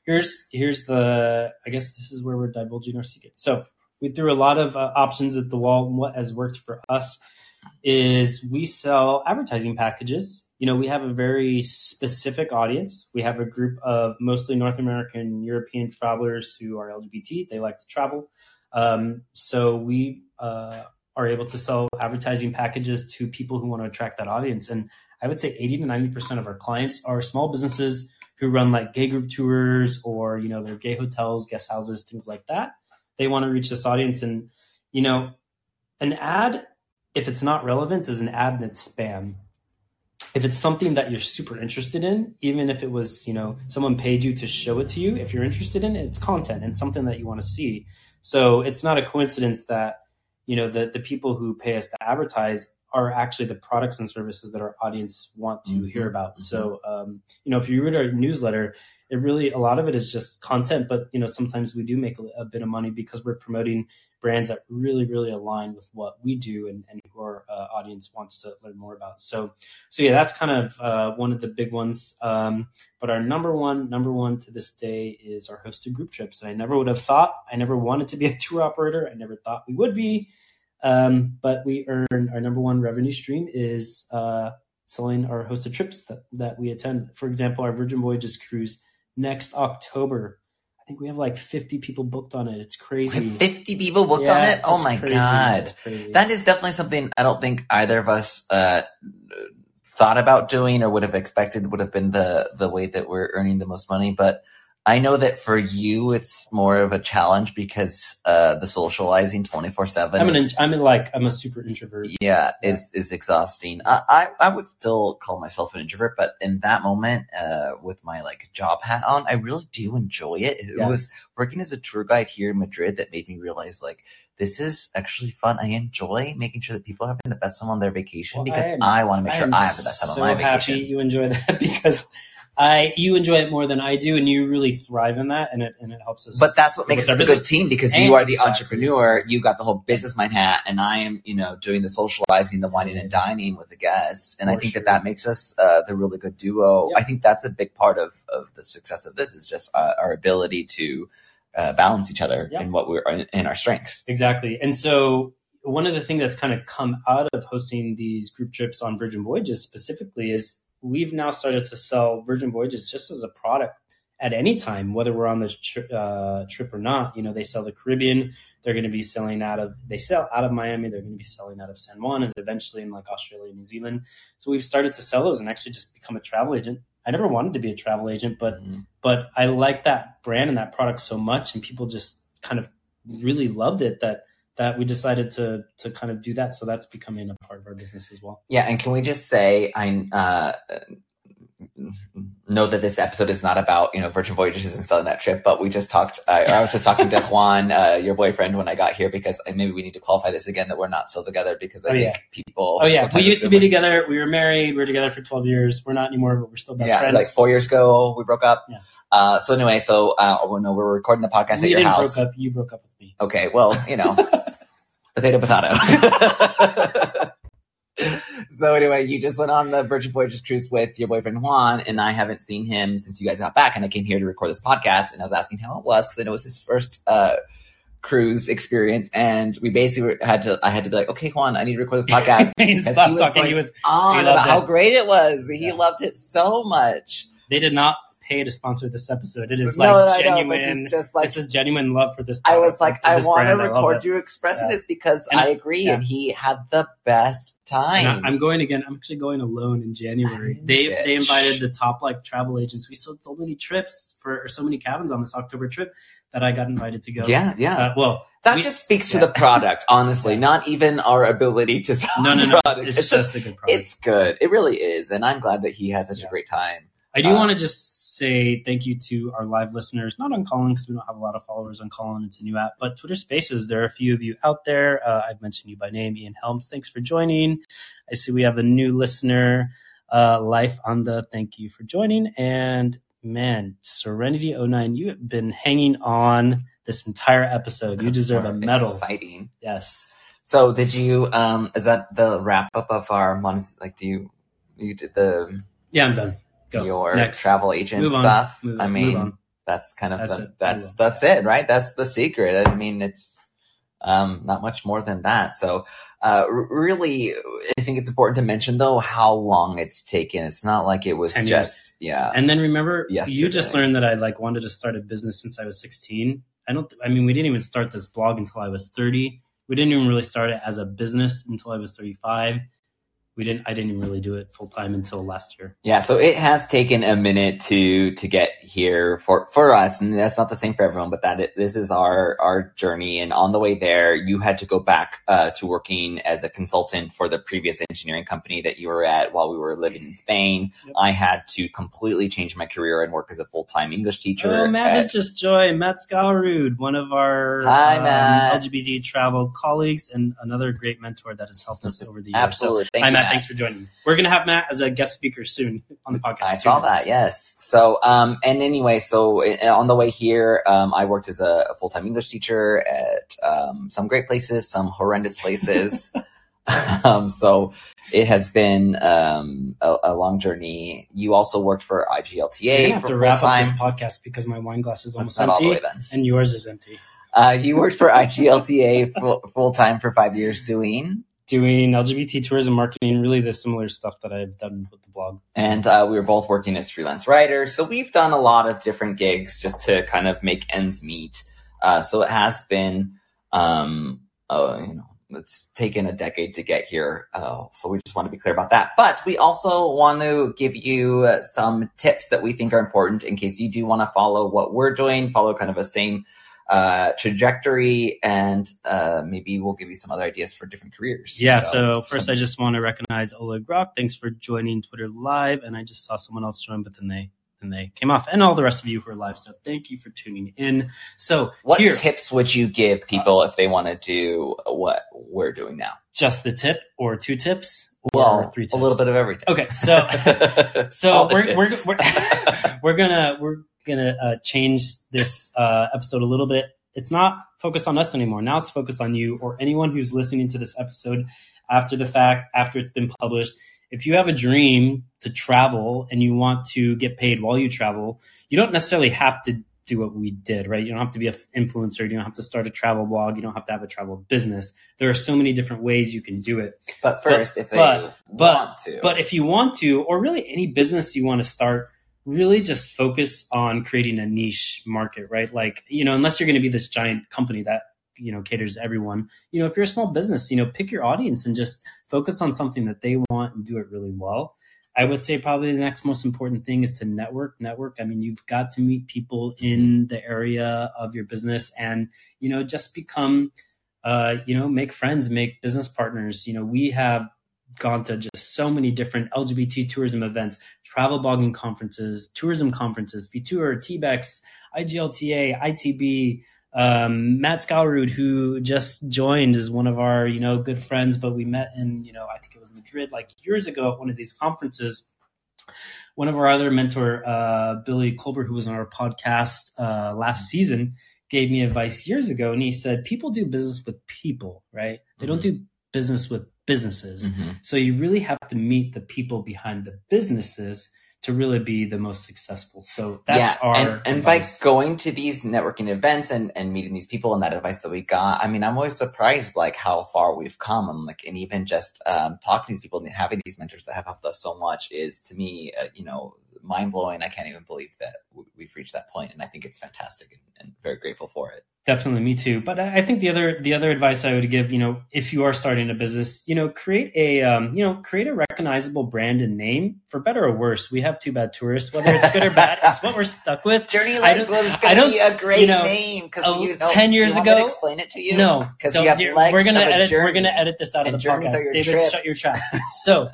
here's, here's the, I guess this is where we're divulging our secrets. So we threw a lot of uh, options at the wall. And what has worked for us is we sell advertising packages. You know, we have a very specific audience. We have a group of mostly North American, European travelers who are L G B T. They like to travel. Um, so we uh, are able to sell advertising packages to people who want to attract that audience. And I would say eighty to ninety percent of our clients are small businesses who run like gay group tours or, you know, their gay hotels, guest houses, things like that. They want to reach this audience. And, you know, an ad, if it's not relevant, is an ad and it's spam. If it's something that you're super interested in, even if it was, you know, someone paid you to show it to you, if you're interested in it, it's content and something that you want to see. So it's not a coincidence that, you know, the, the people who pay us to advertise are actually the products and services that our audience want to mm-hmm. hear about. Mm-hmm. So, um, you know, if you read our newsletter, it really, a lot of it is just content, but, you know, sometimes we do make a, a bit of money because we're promoting brands that really, really align with what we do and, and who our uh, audience wants to learn more about. So, so yeah, that's kind of uh, one of the big ones. Um, but our number one, number one to this day is our hosted group trips. And I never would have thought, I never wanted to be a tour operator. I never thought we would be. Um, but we earn, our number one revenue stream is uh, selling our hosted trips that, that we attend. For example, our Virgin Voyages cruise next October. I think we have like fifty people booked on it. It's crazy. fifty people booked yeah, on it? Oh my crazy. God. That's crazy. That is definitely something I don't think either of us uh, thought about doing or would have expected would have been the, the way that we're earning the most money. But I know that for you, it's more of a challenge because uh, the socializing twenty-four seven. I'm, an, is, I'm in like, I'm a super introvert. Yeah, yeah. is is exhausting. I, I, I would still call myself an introvert, but in that moment, uh, with my like job hat on, I really do enjoy it. It yeah. was working as a tour guide here in Madrid that made me realize like, this is actually fun. I enjoy making sure that people are having the best time on their vacation well, because I, I want to make I sure I have the best time so on my vacation. I'm happy you enjoy that because... I you enjoy it more than I do, and you really thrive in that, and it and it helps us. But that's what makes us a good team because and you are the exactly. entrepreneur. You got the whole business mind hat, and I am, you know, doing the socializing, the wining and dining with the guests, and For I think sure. that that makes us uh, the really good duo. Yep. I think that's a big part of of the success of this is just uh, our ability to uh, balance each other yep. in what we're in our strengths. Exactly, and so one of the things that's kind of come out of hosting these group trips on Virgin Voyages specifically is. We've now started to sell Virgin Voyages just as a product at any time, whether we're on this tri- uh, trip or not. You know, they sell the Caribbean. They're going to be selling out of, they sell out of Miami. They're going to be selling out of San Juan and eventually in like Australia, New Zealand. So we've started to sell those and actually just become a travel agent. I never wanted to be a travel agent, but, mm-hmm. but I like that brand and that product so much. And people just kind of really loved it that, that we decided to to kind of do that. So that's becoming a part of our business as well. Yeah. And can we just say, I uh, know that this episode is not about, you know, Virgin Voyages and selling that trip, but we just talked, uh, I was just talking to Juan, uh, your boyfriend, when I got here, because maybe we need to qualify this again, that we're not still together because I oh, think yeah. people. Oh yeah. We used to be like, together. We were married. We were together for twelve years. We're not anymore, but we're still best yeah, friends. Like four years ago, we broke up. Yeah. Uh, so anyway, so uh, no, we're recording the podcast we at your didn't house. Broke up, you broke up with me. Okay. Well, you know. Potato, potato. So anyway, you just went on the Virgin Voyages cruise with your boyfriend Juan, and I haven't seen him since you guys got back. And I came here to record this podcast, and I was asking how it was because I know it was his first uh, cruise experience. And we basically had to, I had to be like, okay, Juan, I need to record this podcast. He stopped he was talking. He was on he about it. How great it was. He yeah. loved it so much. They did not pay to sponsor this episode. It is no, like no, genuine. This is, just like, this is genuine love for this. Product, I was like, I want to record you expressing yeah. this because and I agree. Yeah. And he had the best time. And I, I'm going again. I'm actually going alone in January. I'm they bitch. they invited the top like travel agents. We sold so many trips for or so many cabins on this October trip that I got invited to go. Yeah, yeah. Uh, well, that we, just speaks yeah. to the product, honestly. yeah. Not even our ability to sell. No, no, no. It's, it's just a good product. It's good. It really is, and I'm glad that he had such yeah. a great time. I do um, want to just say thank you to our live listeners, not on Callin because we don't have a lot of followers on Callin. It's a new app, but Twitter Spaces, there are a few of you out there. Uh, I've mentioned you by name, Ian Helms. Thanks for joining. I see we have a new listener, uh, Life Anda. Thank you for joining. And man, Serenity oh nine, you have been hanging on this entire episode. You deserve a medal. Exciting. Yes. So did you, um, is that the wrap up of our months? Like, do you, you did the. Yeah, I'm done. Go. Your Next. Travel agent Move stuff. On. Move, I mean, that's kind of that's the, it. That's that's it, right? That's the secret. I mean, it's um, not much more than that. So uh, really, I think it's important to mention, though, how long it's taken. It's not like it was ten just, years. yeah. And then remember, yesterday. you just learned that I like wanted to start a business since I was sixteen. I don't, I mean, we didn't even start this blog until I was thirty. We didn't even really start it as a business until I was thirty-five. We didn't, I didn't even really do it full time until last year. Yeah. So it has taken a minute to, to get here for, for us. And that's not the same for everyone, but that, this is our, our journey. And on the way there, you had to go back uh, to working as a consultant for the previous engineering company that you were at while we were living in Spain. Yep. I had to completely change my career and work as a full-time English teacher. Oh, Matt has just joined. Matt Skalrud, one of our Hi, um, L G B T travel colleagues and another great mentor that has helped us over the years. Absolutely. So, Thank I'm you. Matt. Thanks for joining me. We're going to have Matt as a guest speaker soon on the podcast. I too. saw that, yes. So, um, and anyway, so on the way here, um, I worked as a, a full-time English teacher at um, some great places, some horrendous places. um, so it has been um, a, a long journey. You also worked for I G L T A. I have to wrap time. up this podcast because my wine glass is almost empty, all the way then. And yours is empty. Uh, you worked for I G L T A full, full-time for five years doing... doing L G B T tourism marketing, really the similar stuff that I've done with the blog. And uh, we were both working as freelance writers. So we've done a lot of different gigs just to kind of make ends meet. Uh, so it has been, um, uh, you know, it's taken a decade to get here. Uh, so we just want to be clear about that. But we also want to give you uh, some tips that we think are important in case you do want to follow what we're doing, follow kind of the same uh trajectory, and uh maybe we'll give you some other ideas for different careers. Yeah, so, so first some... I just want to recognize Oleg Rock. Thanks for joining Twitter Live, and I just saw someone else join, but then they then they came off, and all the rest of you who are live, so thank you for tuning in. So what here, tips would you give people uh, if they want to do what we're doing now? Just the tip, or two tips? Well, three tips. A little bit of everything. Okay, so so we're, we're we're we're gonna we're gonna uh, change this uh, episode a little bit. It's not focused on us anymore. Now it's focused on you or anyone who's listening to this episode after the fact, after it's been published. If you have a dream to travel and you want to get paid while you travel, you don't necessarily have to do what we did, right? You don't have to be an influencer. You don't have to start a travel blog. You don't have to have a travel business. There are so many different ways you can do it. But first, but, if they but, want but, to. But if you want to, or really any business you want to start, really just focus on creating a niche market, right? Like, you know, unless you're going to be this giant company that, you know, caters to everyone, you know, if you're a small business, you know, pick your audience and just focus on something that they want and do it really well. I would say probably the next most important thing is to network, network. I mean, you've got to meet people in the area of your business and, you know, just become, uh, you know, make friends, make business partners. You know, we have gone to just so many different L G B T tourism events, travel blogging conferences, tourism conferences, VTour, T BEX, I G L T A, I T B, um, Matt Skalrud, who just joined, is one of our, you know, good friends, but we met in, you know, I think it was Madrid like years ago at one of these conferences. One of our other mentor, uh, Billy Colbert, who was on our podcast uh, last season, gave me advice years ago. And he said, people do business with people, right? They mm-hmm. don't do business with businesses. Mm-hmm. So you really have to meet the people behind the businesses to really be the most successful. So that's yeah, our and, and by going to these networking events and, and meeting these people and that advice that we got, I mean, I'm always surprised like how far we've come. And like, and even just um, talking to these people and having these mentors that have helped us so much is to me, uh, you know, mind blowing. I can't even believe that we've reached that point, and I think it's fantastic and, and very grateful for it. Definitely, me too. But I think the other the other advice I would give, you know, if you are starting a business, you know, create a um, you know, create a recognizable brand and name, for better or worse. We have Two Bad Tourists, whether it's good or bad, it's what we're stuck with. Journey Legs was going to be a great you know, name because you know, ten years do you want ago, me to explain it to you. No, because you have dear, legs. We're gonna edit. We're gonna edit this out of the podcast. David, trip. Shut your trap. So.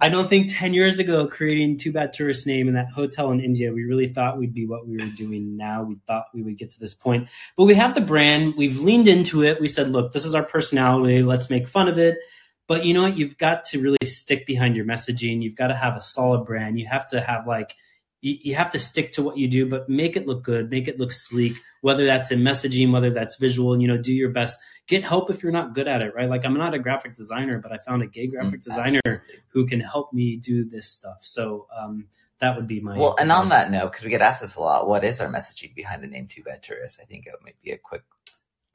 I don't think ten years ago, creating Two Bad Tourists name in that hotel in India, we really thought we'd be what we were doing now. We thought we would get to this point. But we have the brand. We've leaned into it. We said, look, this is our personality. Let's make fun of it. But you know what? You've got to really stick behind your messaging. You've got to have a solid brand. You have to have like you, you have to stick to what you do, but make it look good. Make it look sleek, whether that's in messaging, whether that's visual. You know, do your best. Get help if you're not good at it, right? Like I'm not a graphic designer, but I found a gay graphic mm, designer who can help me do this stuff. So um, that would be my Well, advice. And on that note, because we get asked this a lot, what is our messaging behind the name Two Bad Tourists? I think it might be a quick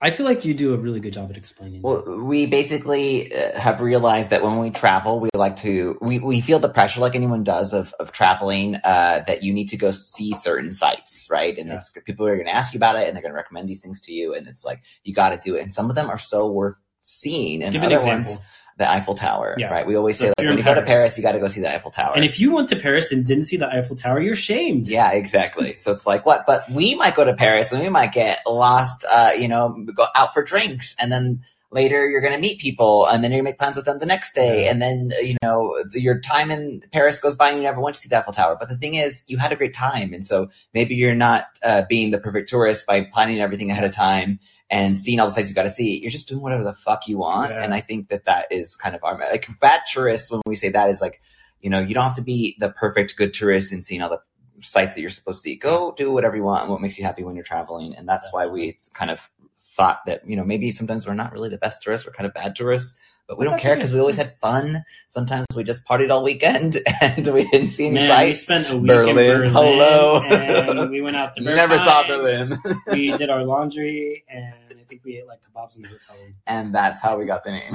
I feel like you do a really good job at explaining. Well, that. we basically have realized that when we travel, we like to, we, we feel the pressure like anyone does of, of traveling, uh, that you need to go see certain sites, right? And yeah. it's, people are going to ask you about it and they're going to recommend these things to you. And it's like, you got to do it. And some of them are so worth seeing. And Give other an example. ones, the Eiffel Tower, yeah. right? We always so say, like, when you Paris. go to Paris, you got to go see the Eiffel Tower. And if you went to Paris and didn't see the Eiffel Tower, you're shamed. Yeah, exactly. So it's like, what? But we might go to Paris and we might get lost, uh, you know, go out for drinks. And then later you're going to meet people and then you're going to make plans with them the next day. Yeah. And then, you know, your time in Paris goes by and you never went to see the Eiffel Tower. But the thing is, you had a great time. And so maybe you're not uh, being the perfect tourist by planning everything ahead of time and seeing all the sites you got to see. You're just doing whatever the fuck you want. Yeah. And I think that that is kind of our, like, bad tourists, when we say that, is like, you know, you don't have to be the perfect good tourist and seeing all the sites that you're supposed to see. Go do whatever you want and what makes you happy when you're traveling. And that's why we kind of thought that, you know, maybe sometimes we're not really the best tourists, we're kind of bad tourists. But we don't That's care because we always had fun. Sometimes we just partied all weekend and we didn't see any sights. We spent a week Berlin. in Berlin. Hello. And we went out to Berlin. Never saw Berlin. We did our laundry and I think we ate like kebabs in the hotel. And that's how we got the name.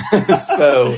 so...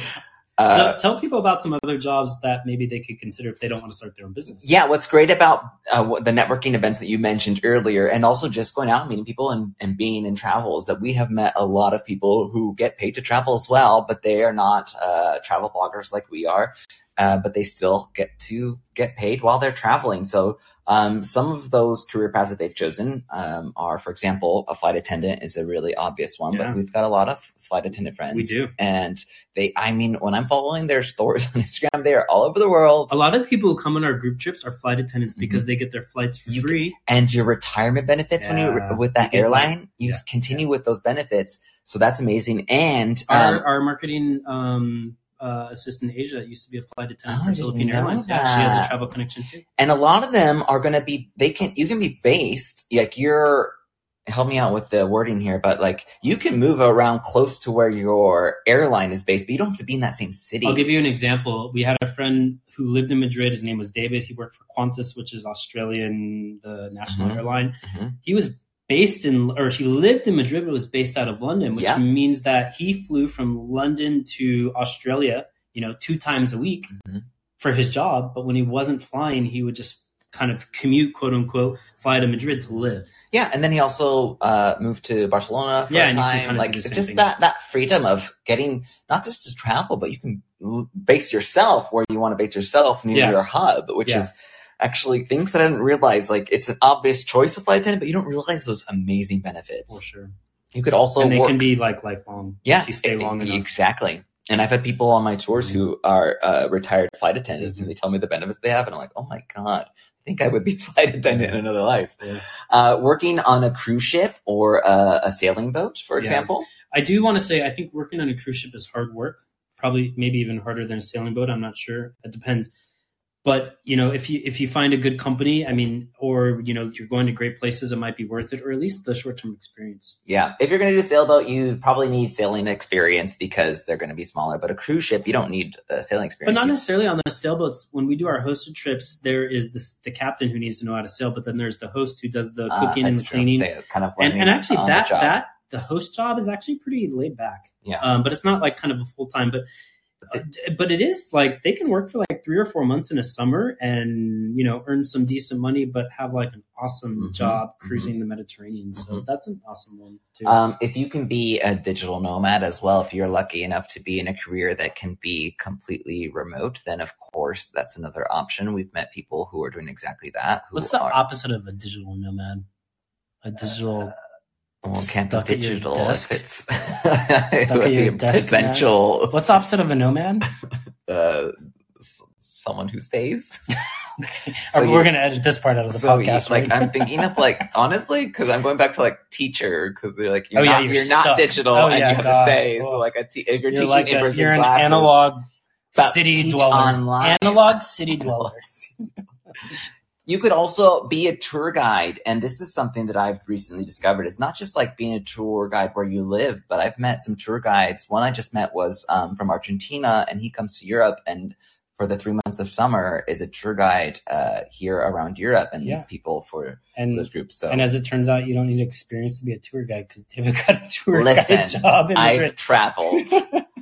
Uh, so tell people about some other jobs that maybe they could consider if they don't want to start their own business. Yeah, what's great about uh, what, the networking events that you mentioned earlier, and also just going out and meeting people and, and being in travel, is that we have met a lot of people who get paid to travel as well, but they are not uh, travel bloggers like we are, uh, but they still get to get paid while they're traveling. So um, some of those career paths that they've chosen um, are, for example, a flight attendant is a really obvious one, yeah. but we've got a lot of flight attendant friends. We do. And they, I mean, when I'm following their stories on Instagram, they are all over the world. A lot of people who come on our group trips are flight attendants mm-hmm. because they get their flights for you, free. And your retirement benefits yeah. when you're with that you airline, get, you yeah, continue yeah. with those benefits. So that's amazing. And um, our, our marketing um, uh, assistant Asia used to be a flight attendant oh, for Philippine Airlines. Yeah, she has a travel connection too. And a lot of them are going to be, they can, you can be based, like you're, help me out with the wording here, but like you can move around close to where your airline is based, but you don't have to be in that same city. I'll give you an example. We had a friend who lived in Madrid. His name was David. He worked for Qantas, which is Australian, the national mm-hmm. airline. Mm-hmm. He was based in, or he lived in Madrid, but was based out of London, which yeah. means that he flew from London to Australia, you know, two times a week mm-hmm. for his job. But when he wasn't flying, he would just kind of commute, quote unquote, fly to Madrid to live. Yeah, and then he also uh, moved to Barcelona for yeah, a time. Kind of like just thing. that that freedom of getting not just to travel, but you can base yourself where you want to base yourself near yeah. your hub, which yeah. is actually things that I didn't realize. Like it's an obvious choice of flight attendant, but you don't realize those amazing benefits. For sure, you could also and they work. can be like lifelong. Yeah, if you stay it, long it, enough. Exactly. And I've had people on my tours mm-hmm. who are uh, retired flight attendants, mm-hmm. and they tell me the benefits they have, and I'm like, oh my god. I think I would be flight attendant in another life. Yeah. Uh, working on a cruise ship or a, a sailing boat, for example. Yeah. I do want to say, I think working on a cruise ship is hard work. Probably maybe even harder than a sailing boat. I'm not sure. It depends. But, you know, if you, if you find a good company, I mean, or, you know, you're going to great places, it might be worth it, or at least the short-term experience. Yeah. If you're going to do a sailboat, you probably need sailing experience because they're going to be smaller. But a cruise ship, you don't need a sailing experience. But not necessarily on the sailboats. When we do our hosted trips, there is this, the captain who needs to know how to sail, but then there's the host who does the cooking uh, and the true. cleaning. They kind of and, and actually that, the that the host job is actually pretty laid back. Yeah. Um, but it's not like kind of a full-time, but But it is like they can work for like three or four months in a summer and, you know, earn some decent money, but have like an awesome mm-hmm. job cruising mm-hmm. the Mediterranean. So mm-hmm. that's an awesome one, too. Um, if you can be a digital nomad as well, if you're lucky enough to be in a career that can be completely remote, then, of course, that's another option. We've met people who are doing exactly that. What's the are... opposite of a digital nomad? A digital uh, Well, can't Stuck be digital at if it's Stuck it at your desk essential. Now. What's the opposite of a nomad? Uh, s- someone who stays. so you, we're going to edit this part out of the so podcast. You, right? Like I'm thinking of like, honestly, because I'm going back to like teacher, because they're like, you're, oh, not, yeah, you're, you're not digital oh, and yeah, you have God. to stay. Well, so like a te- if you're, you're teaching like a, in person You're an classes, analog city dweller. Online. Analog city dweller. You could also be a tour guide, and this is something that I've recently discovered. It's not just like being a tour guide where you live, but I've met some tour guides. One I just met was um, from Argentina, and he comes to Europe and for the three months of summer is a tour guide uh, here around Europe and yeah. leads people for, and, for those groups. So, and as it turns out, you don't need experience to be a tour guide because they've got a tour Listen, guide job. In I've Madrid. traveled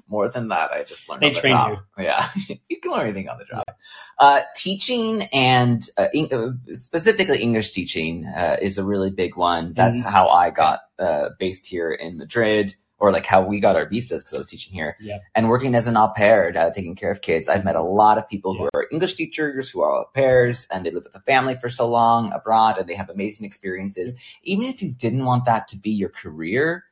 more than that. I just learned. They on the trained job. you. Yeah, you can learn anything on the job. Yeah. Uh, teaching and uh, in, uh, specifically English teaching uh, is a really big one. That's mm-hmm. how I got uh, based here in Madrid. Or like how we got our visas because I was teaching here yep. and working as an au pair, uh, taking care of kids. I've met a lot of people yep. who are English teachers who are au pairs and they live with a family for so long abroad and they have amazing experiences. Yep. Even if you didn't want that to be your career,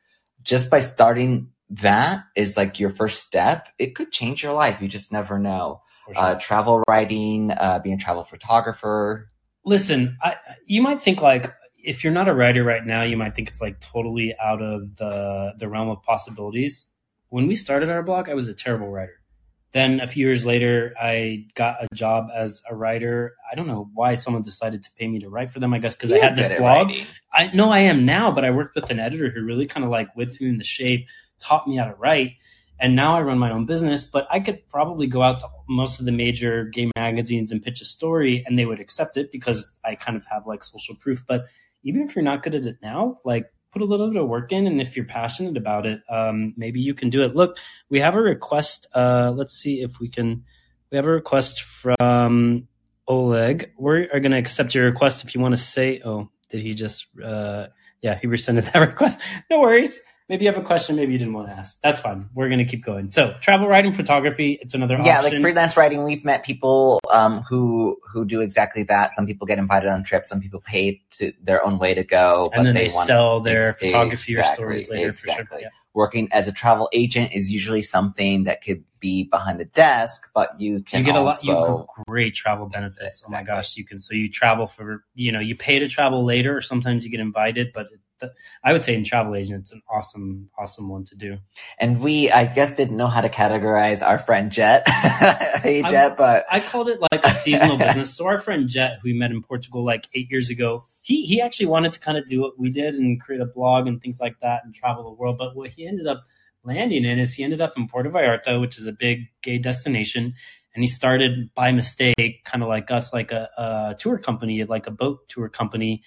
just by starting that is like your first step. It could change your life. You just never know. Sure. Uh, travel writing, uh, being a travel photographer. Listen, I, you might think like, if you're not a writer right now, you might think it's like totally out of the the realm of possibilities. When we started our blog, I was a terrible writer. Then a few years later, I got a job as a writer. I don't know why someone decided to pay me to write for them, I guess, because I had this blog. Writing. I know I am now, but I worked with an editor who really kind of like whipped me in the shape, taught me how to write. And now I run my own business, but I could probably go out to most of the major gay magazines and pitch a story and they would accept it because I kind of have like social proof. But even if you're not good at it now, like put a little bit of work in. And if you're passionate about it, um, maybe you can do it. Look, we have a request. Uh, let's see if we can, we have a request from Oleg. We are going to accept your request. If you want to say, oh, did he just, uh, yeah, he rescinded that request. No worries. Maybe you have a question. Maybe you didn't want to ask. That's fine. We're going to keep going. So travel writing, photography, it's another yeah, option. Yeah, like freelance writing. We've met people um, who who do exactly that. Some people get invited on trips. Some people pay to their own way to go. And but then they, they sell their photography exactly, or stories later exactly. for sure. Yeah. Working as a travel agent is usually something that could be behind the desk, but you can you get also... a lot. You get great travel benefits. Exactly. Oh my gosh, you can. So you travel for, you know, you pay to travel later, or sometimes you get invited, but it, I would say in travel agent, it's an awesome, awesome one to do. And we, I guess, didn't know how to categorize our friend Jet. Hey, Jet, I, but I called it like a seasonal business. So our friend Jet, who we met in Portugal like eight years ago, he he actually wanted to kind of do what we did and create a blog and things like that and travel the world. But what he ended up landing in is he ended up in Puerto Vallarta, which is a big gay destination. And he started by mistake, kind of like us, like a, a tour company, like a boat tour company.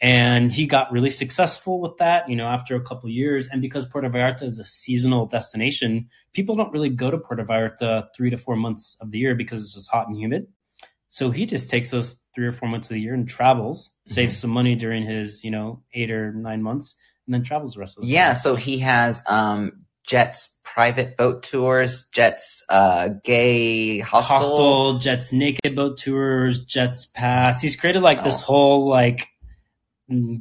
And he got really successful with that, you know, after a couple of years. And because Puerto Vallarta is a seasonal destination, people don't really go to Puerto Vallarta three to four months of the year because it's just hot and humid. So he just takes those three or four months of the year and travels, mm-hmm. saves some money during his, you know, eight or nine months, and then travels the rest of the yeah, time. Yeah, so he has um, Jet's private boat tours, Jet's uh, gay hostel. Hostel, Jet's naked boat tours, Jet's pass. He's created like oh. this whole like...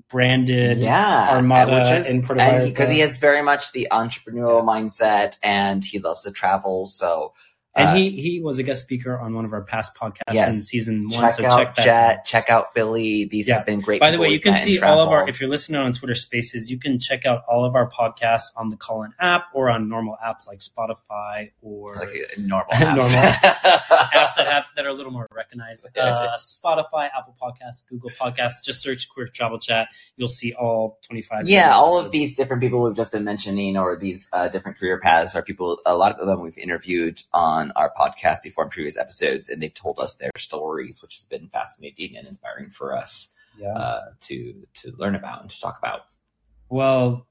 branded yeah, armada is, in Puerto Vallarta. Because he, he has very much the entrepreneurial mindset and he loves to travel. So, And uh, he, he was a guest speaker on one of our past podcasts yes. in season one. Check so out check that Jet, out. Check out Billy. These yeah. have been great. By the way, you can see all of our, if you're listening on Twitter Spaces, you can check out all of our podcasts on the Callin app or on normal apps like Spotify or like normal apps, normal apps, apps that, have, that are a little more recognized. Uh, Spotify, Apple Podcasts, Google Podcasts. Just search Queer Travel Chat. You'll see all twenty-five. Yeah, all episodes. Of these different people we've just been mentioning or these uh, different career paths are people, a lot of them we've interviewed on our podcast before in previous episodes, and they've told us their stories, which has been fascinating and inspiring for us yeah. uh, to to learn about and to talk about. Well,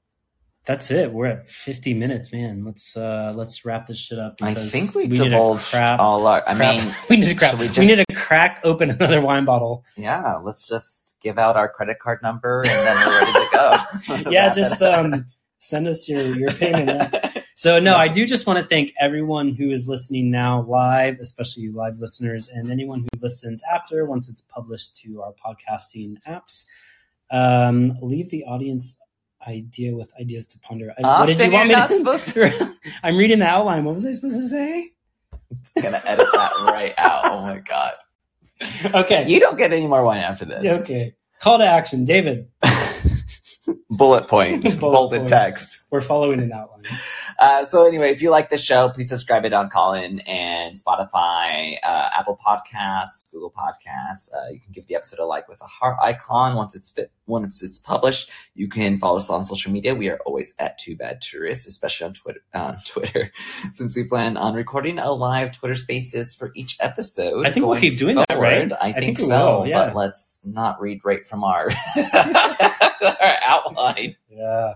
that's it. We're at fifty minutes, man. Let's uh, let's wrap this shit up. I think we, we divulged crap, all our. I crap, mean, we need to crap. We, just, we need to crack open another wine bottle. Yeah, let's just give out our credit card number, and then we're ready to go. yeah, just um, send us your your payment. Yeah. So, no, I do just want to thank everyone who is listening now live, especially you live listeners, and anyone who listens after once it's published to our podcasting apps. Um, leave the audience idea with ideas to ponder. Austin, what did you want me to supposed to? I'm reading the outline. What was I supposed to say? I'm going to edit that right out. Oh, my God. Okay. You don't get any more wine after this. Okay. Call to action. David. Bullet point. Bullet bolded point. Text. We're following an outline. Uh, so anyway, if you like the show, please subscribe it on Callin and Spotify, uh, Apple Podcasts, Google Podcasts. Uh, you can give the episode a like with a heart icon once it's fit, once it's published. You can follow us on social media. We are always at Two Bad Tourists, especially on Twitter, uh, Twitter, since we plan on recording a live Twitter Spaces for each episode. I think we'll keep doing forward. that, right? I, I think, think so, will, yeah. But let's not read right from our, our outline. Yeah.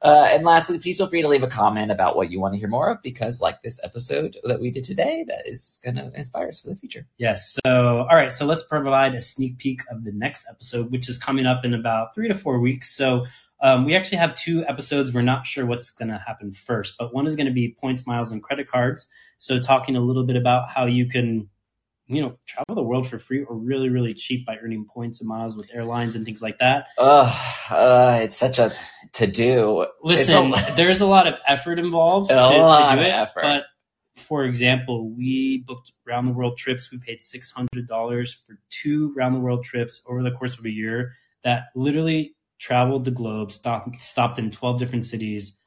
Uh, and lastly, please feel free to leave a comment about what you want to hear more of, because like this episode that we did today, that is going to inspire us for the future. Yes. So, all right. So let's provide a sneak peek of the next episode, which is coming up in about three to four weeks. So um, we actually have two episodes. We're not sure what's going to happen first, but one is going to be points, miles, and credit cards. So talking a little bit about how you can, you know, travel the world for free or really, really cheap by earning points and miles with airlines and things like that. Ugh, uh, it's such a to-do. Listen, a, there's a lot of effort involved to, to do it. Effort. But for example, we booked round-the-world trips. We paid six hundred dollars for two round-the-world trips over the course of a year that literally traveled the globe, stopped, stopped in twelve different cities.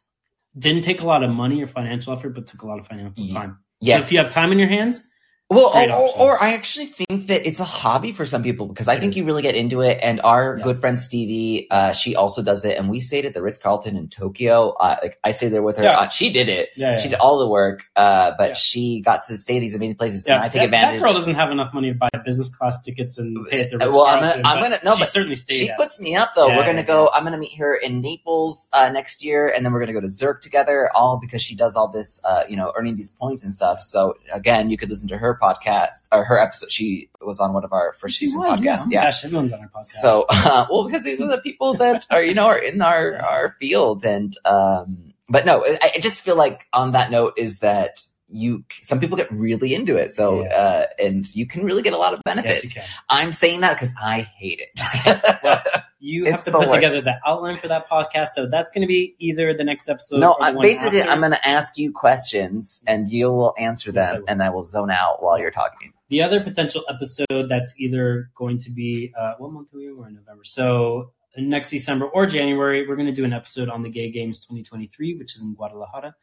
Didn't take a lot of money or financial effort, but took a lot of financial mm-hmm. time. Yes. So if you have time in your hands... Well, or, or I actually think that it's a hobby for some people, because I it think is. you really get into it. And our yeah. good friend Stevie, uh, she also does it. And we stayed at the Ritz-Carlton in Tokyo. Uh, like I stayed there with her. Yeah. Uh, she did it. Yeah, yeah, she did all the work. Uh, but yeah. she got to stay at these amazing places. Yeah, and I take that, advantage. That girl doesn't have enough money to buy business class tickets and pay at the Ritz-Carlton. Well, I'm gonna, I'm gonna, no, she but certainly stayed She at. puts me up, though. Yeah, we're going to yeah, go. Yeah. I'm going to meet her in Naples uh, next year. And then we're going to go to Zurich together, all because she does all this, uh, you know, earning these points and stuff. So, again, you could listen to her podcast or her episode. She was on one of our first she season was, podcasts. Yeah, yeah. Gosh, everyone's on our podcast. So, uh, well, because these are the people that are, you know, are in our, yeah. our field. And, um, but no, I, I just feel like on that note is that you, some people get really into it. So, yeah. uh, and you can really get a lot of benefits. Yes, you can. I'm saying that because I hate it. Well, you have to put worst. together the outline for that podcast. So that's going to be either the next episode. No, or the one basically after. I'm going to ask you questions and you will answer them, yes, I will. and I will zone out while you're talking. The other potential episode that's either going to be, uh, what month are we in? We're in November. So next December or January, we're going to do an episode on the Gay Games twenty twenty-three, which is in Guadalajara,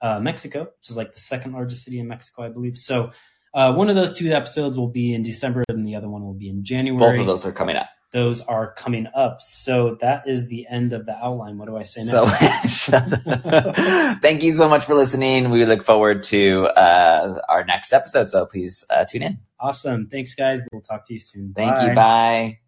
uh, Mexico, which is like the second largest city in Mexico, I believe. So uh, one of those two episodes will be in December and the other one will be in January. Both of those are coming up. Those are coming up. So that is the end of the outline. What do I say next? So, thank you so much for listening. We look forward to uh, our next episode. So please uh, tune in. Awesome. Thanks, guys. We'll talk to you soon. Thank Bye. you. Bye.